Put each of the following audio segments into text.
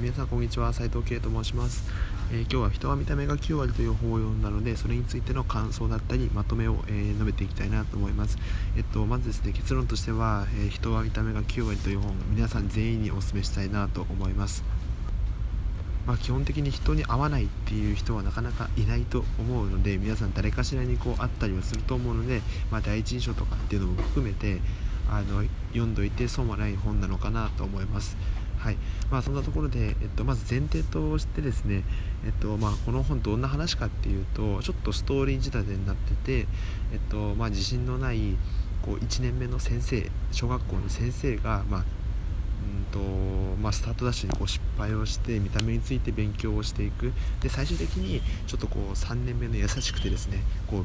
皆さんこんにちは、斉藤圭と申します。今日は人は見た目が9割という本を読んだので、それについての感想だったりまとめを、述べていきたいなと思います。まずですね、結論としては、人は見た目が9割という本、皆さん全員にお勧めしたいなと思います。基本的に人に合わないっていう人はなかなかいないと思うので、皆さん誰かしらに会ったりはすると思うので、第一印象とかっていうのも含めて読んどいて損はない本なのかなと思います。はい、そんなところで、まず前提としてですね、この本どんな話かっていうと、ちょっとストーリー仕立てになってて、自信のない1年目の先生、小学校の先生がスタートダッシュに失敗をして、見た目について勉強をしていく。で、最終的にちょっと3年目の優しくてですね、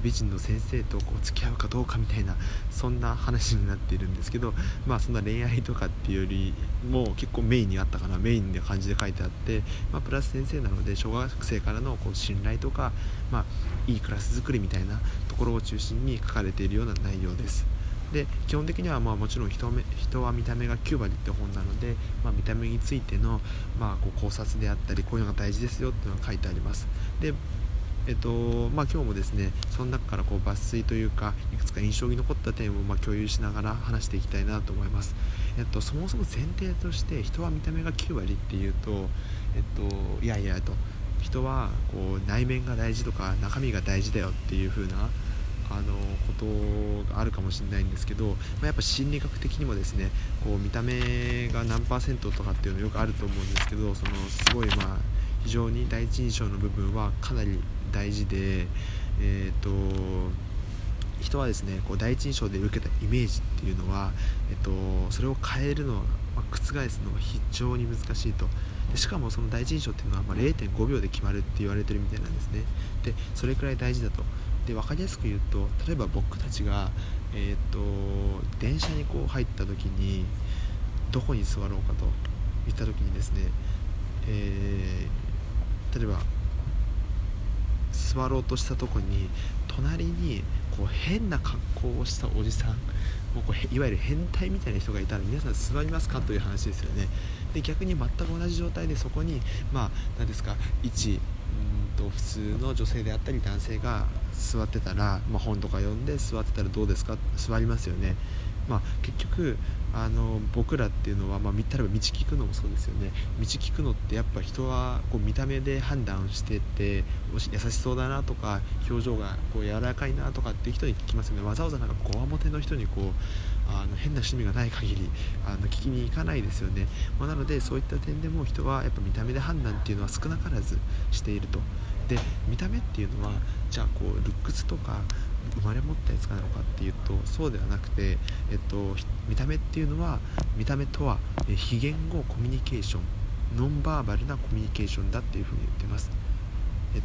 美人の先生と付き合うかどうかみたいな、そんな話になっているんですけど、そんな恋愛とかっていうよりも結構メインな感じで書いてあって、プラス先生なので小学生からの信頼とか、いいクラス作りみたいなところを中心に書かれているような内容です。で、基本的にはもちろん人は見た目が9割って本なので、見た目についての、考察であったり、こういうのが大事ですよっていうのが書いてあります。で、今日もですね、その中から抜粋というか、いくつか印象に残った点を共有しながら話していきたいなと思います。そもそも前提として、人は見た目が9割っていうと、人は内面が大事とか中身が大事だよっていう風なことがあるかもしれないんですけど、やっぱ心理学的にもですね、見た目が何%とかっていうのよくあると思うんですけど、すごい非常に第一印象の部分はかなり大事で、人はですね、第一印象で受けたイメージっていうのは、それを変えるのは、覆すのが非常に難しいと。で、しかもその第一印象っていうのは 0.5 秒で決まるって言われてるみたいなんですね。で、それくらい大事だと。で、分かりやすく言うと、例えば僕たちが、電車に入った時にどこに座ろうかと言った時にですね、例えば座ろうとしたとこに隣に変な格好をしたおじさん、いわゆる変態みたいな人がいたら、皆さん座りますかという話ですよね。で、逆に全く同じ状態で、そこに何ですか、普通の女性であったり男性が座ってたら、本とか読んで座ってたらどうですか、座りますよね。結局僕らっていうのは、例えば道聞くのもそうですよね。道聞くのってやっぱ人は見た目で判断してて、優しそうだなとか表情が柔らかいなとかっていう人に聞きますよね。わざわざ強面の人に変な趣味がない限り聞きに行かないですよね。なので、そういった点でも人はやっぱ見た目で判断っていうのは少なからずしていると。で、見た目っていうのは、じゃあルックスとか生まれ持ったやつかなのかっていうと、そうではなくて、見た目っていうのは、見た目とは非言語コミュニケーション、ノンバーバルなコミュニケーションだっていうふうに言ってます。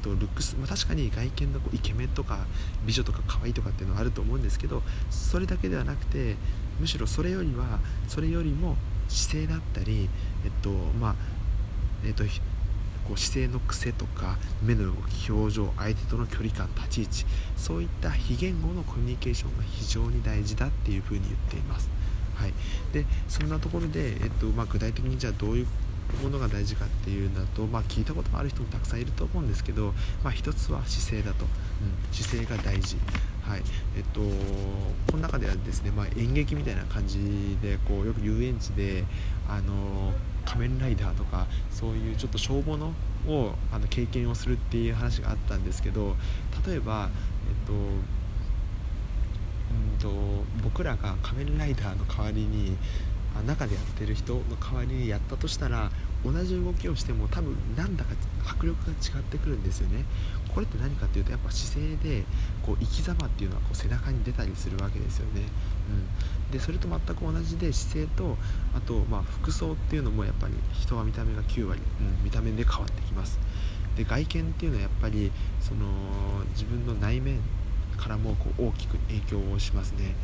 ルックス、確かに外見のイケメンとか美女とか可愛いとかっていうのはあると思うんですけど、それだけではなくて、むしろそれよりも姿勢だったり、姿勢の癖とか、目の動き、表情、相手との距離感、立ち位置、そういった非言語のコミュニケーションが非常に大事だっていうふうに言っています。はい、で、そんなところで、具体的にじゃあどういうものが大事かっていうのだと、聞いたことある人もたくさんいると思うんですけど、一つは姿勢だと、姿勢が大事。はい、この中ではですね、演劇みたいな感じで、よく遊園地で仮面ライダーとか、そういうちょっとしょうものを経験をするっていう話があったんですけど、例えば、僕らが仮面ライダーの代わりに中でやってる人の代わりにやったとしたら、同じ動きをしても多分なんだか迫力が違ってくるんですよね。これって何かっていうと、やっぱ姿勢で生き様っていうのは背中に出たりするわけですよね。で、それと全く同じで、姿勢と、あと服装っていうのも、やっぱり人は見た目が9割、見た目で変わってきます。で、外見っていうのはやっぱり自分の内面からも大きく影響をしますね。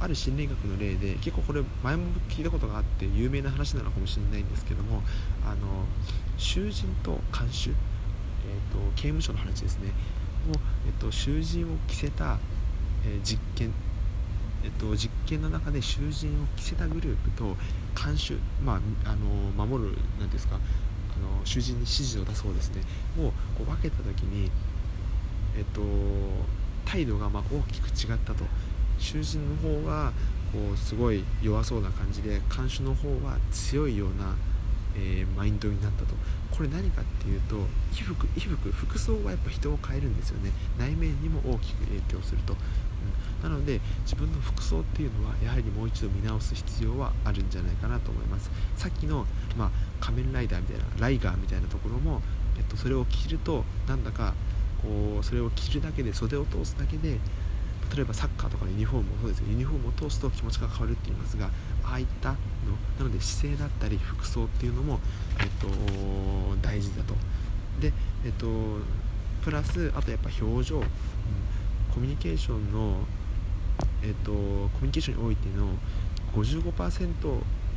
ある心理学の例で、結構これ前も聞いたことがあって有名な話なのかもしれないんですけども、囚人と看守、刑務所の話ですね。囚人を着せた、実験の中で囚人を着せたグループと看守、守る、囚人に指示を出そうですね。もうこう分けた時に、態度がまあ大きく違ったと。囚人の方はこうすごい弱そうな感じで、看守の方は強いような、マインドになったと。これ何かっていうと、服装はやっぱ人を変えるんですよね。内面にも大きく影響すると。なので自分の服装っていうのはやはりもう一度見直す必要はあるんじゃないかなと思います。さっきの、仮面ライダーみたいなライガーみたいなところも、それを着るとなんだかこうそれを着るだけで袖を通すだけで、例えばサッカーとかのユニフォームもそうです。ユニフォームを通すと気持ちが変わるって言いますが、ああいったのなので姿勢だったり服装っていうのも、大事だと。で、プラスあとやっぱ表情、コミュニケーションのコミュニケーションにおいての 55%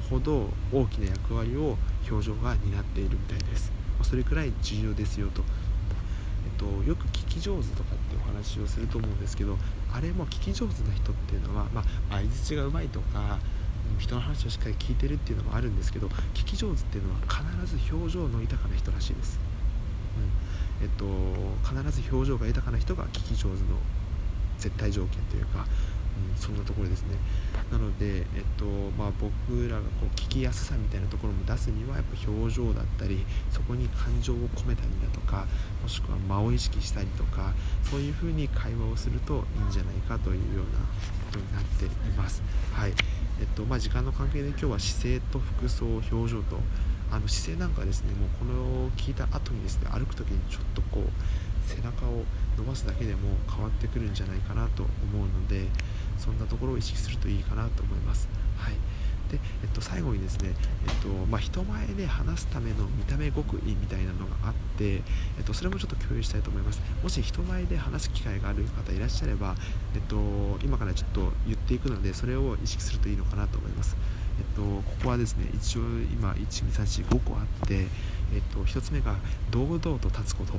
ほど大きな役割を表情が担っているみたいです。それくらい重要ですよと。よく聞き上手とかってお話をすると思うんですけど、あれも聞き上手な人っていうのは、相槌がうまいとか人の話をしっかり聞いてるっていうのもあるんですけど、聞き上手っていうのは必ず表情の豊かな人らしいです。必ず表情が豊かな人が聞き上手の絶対条件というか、そんなところですね。なので、僕らがこう聞きやすさみたいなところも出すには、やっぱ表情だったり、そこに感情を込めたりだとか、もしくは間を意識したりとか、そういうふうに会話をするといいんじゃないかというようなことになっています。はい。時間の関係で今日は姿勢と服装、表情と、姿勢なんかはですね、もうこれを聞いた後にですね、歩くときにちょっとこう背中を伸ばすだけでも変わってくるんじゃないかなと思うので、そんなところを意識するといいかなと思います。はい。で、最後にですね、人前で話すための見た目極意みたいなのがあって、それもちょっと共有したいと思います。もし人前で話す機会がある方いらっしゃれば、今からちょっと言っていくので、それを意識するといいのかなと思います。ここはですね、一応今 1,2,3,4,5 個あって、1つ目が堂々と立つこと、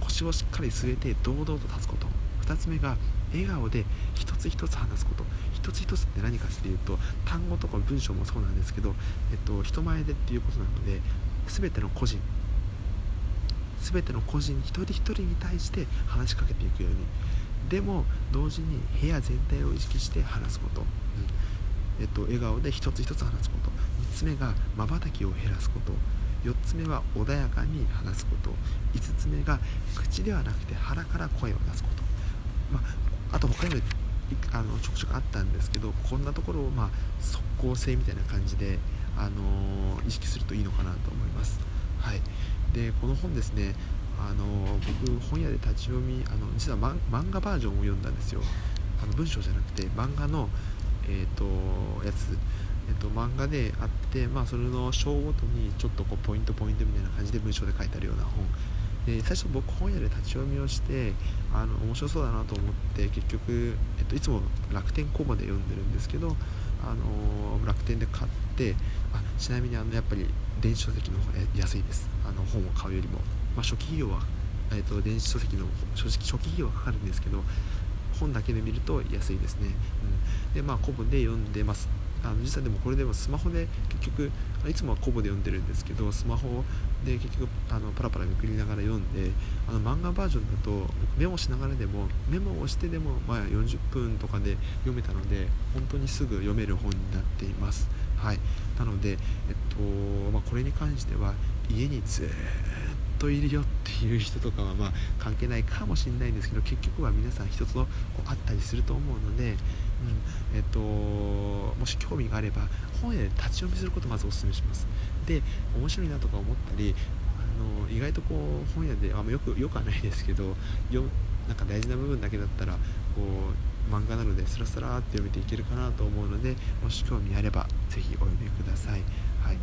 腰をしっかり据えて堂々と立つこと。2つ目が笑顔で一つ一つ話すこと。一つ一つって何かっていうと、単語とか文章もそうなんですけど、人前でっていうことなので、全ての個人一人一人に対して話しかけていくように。でも同時に部屋全体を意識して話すこと、笑顔で一つ一つ話すこと。3つ目が瞬きを減らすこと。4つ目は穏やかに話すこと。5つ目が口ではなくて腹から声を出すこと。あと他にもちょくちょくあったんですけど、こんなところを即効性みたいな感じで、意識するといいのかなと思います。はい。で、この本ですね、僕本屋で立ち読み、実は漫画バージョンを読んだんですよ。文章じゃなくて漫画の、やつ、漫画であって、それの章ごとにちょっとこうポイントみたいな感じで文章で書いてあるような本で、最初僕本屋で立ち読みをして、面白そうだなと思って、結局、いつも楽天コマで読んでるんですけど、楽天で買って、ちなみにやっぱり電子書籍の方が安いです。本を買うよりも、初期費用は、電子書籍の初期費用はかかるんですけど、本だけで見ると安いですね。で、コボで読んでます。実際でもこれでもスマホで結局いつもはコボで読んでるんですけど、スマホで結局パラパラめくりながら読んで、漫画バージョンだとメモしながらでも、メモをしてでも40分とかで読めたので、本当にすぐ読める本になっています。はい。なので、これに関しては家にずっといるよっていう人とかは関係ないかもしれないんですけど、結局は皆さん人と会ったりすると思うので、もし興味があれば本屋で立ち読みすることをまずお勧めします。で、面白いなとか思ったり、意外とこう本屋でよくはないですけど、なんか大事な部分だけだったらこう漫画なのでスラスラーって読めていけるかなと思うので、もし興味あればぜひお読みください。はい。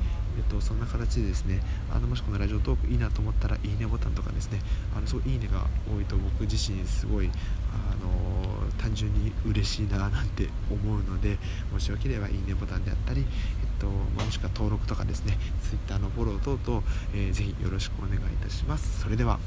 そんな形でですね、もしこのラジオトークいいなと思ったらいいねボタンとかですね、すごいいいねが多いと僕自身すごい単純に嬉しいななんて思うので、もしよければいいねボタンであったり、もしくは登録とかですね、ツイッターのフォロー等々、ぜひよろしくお願いいたします。それでは。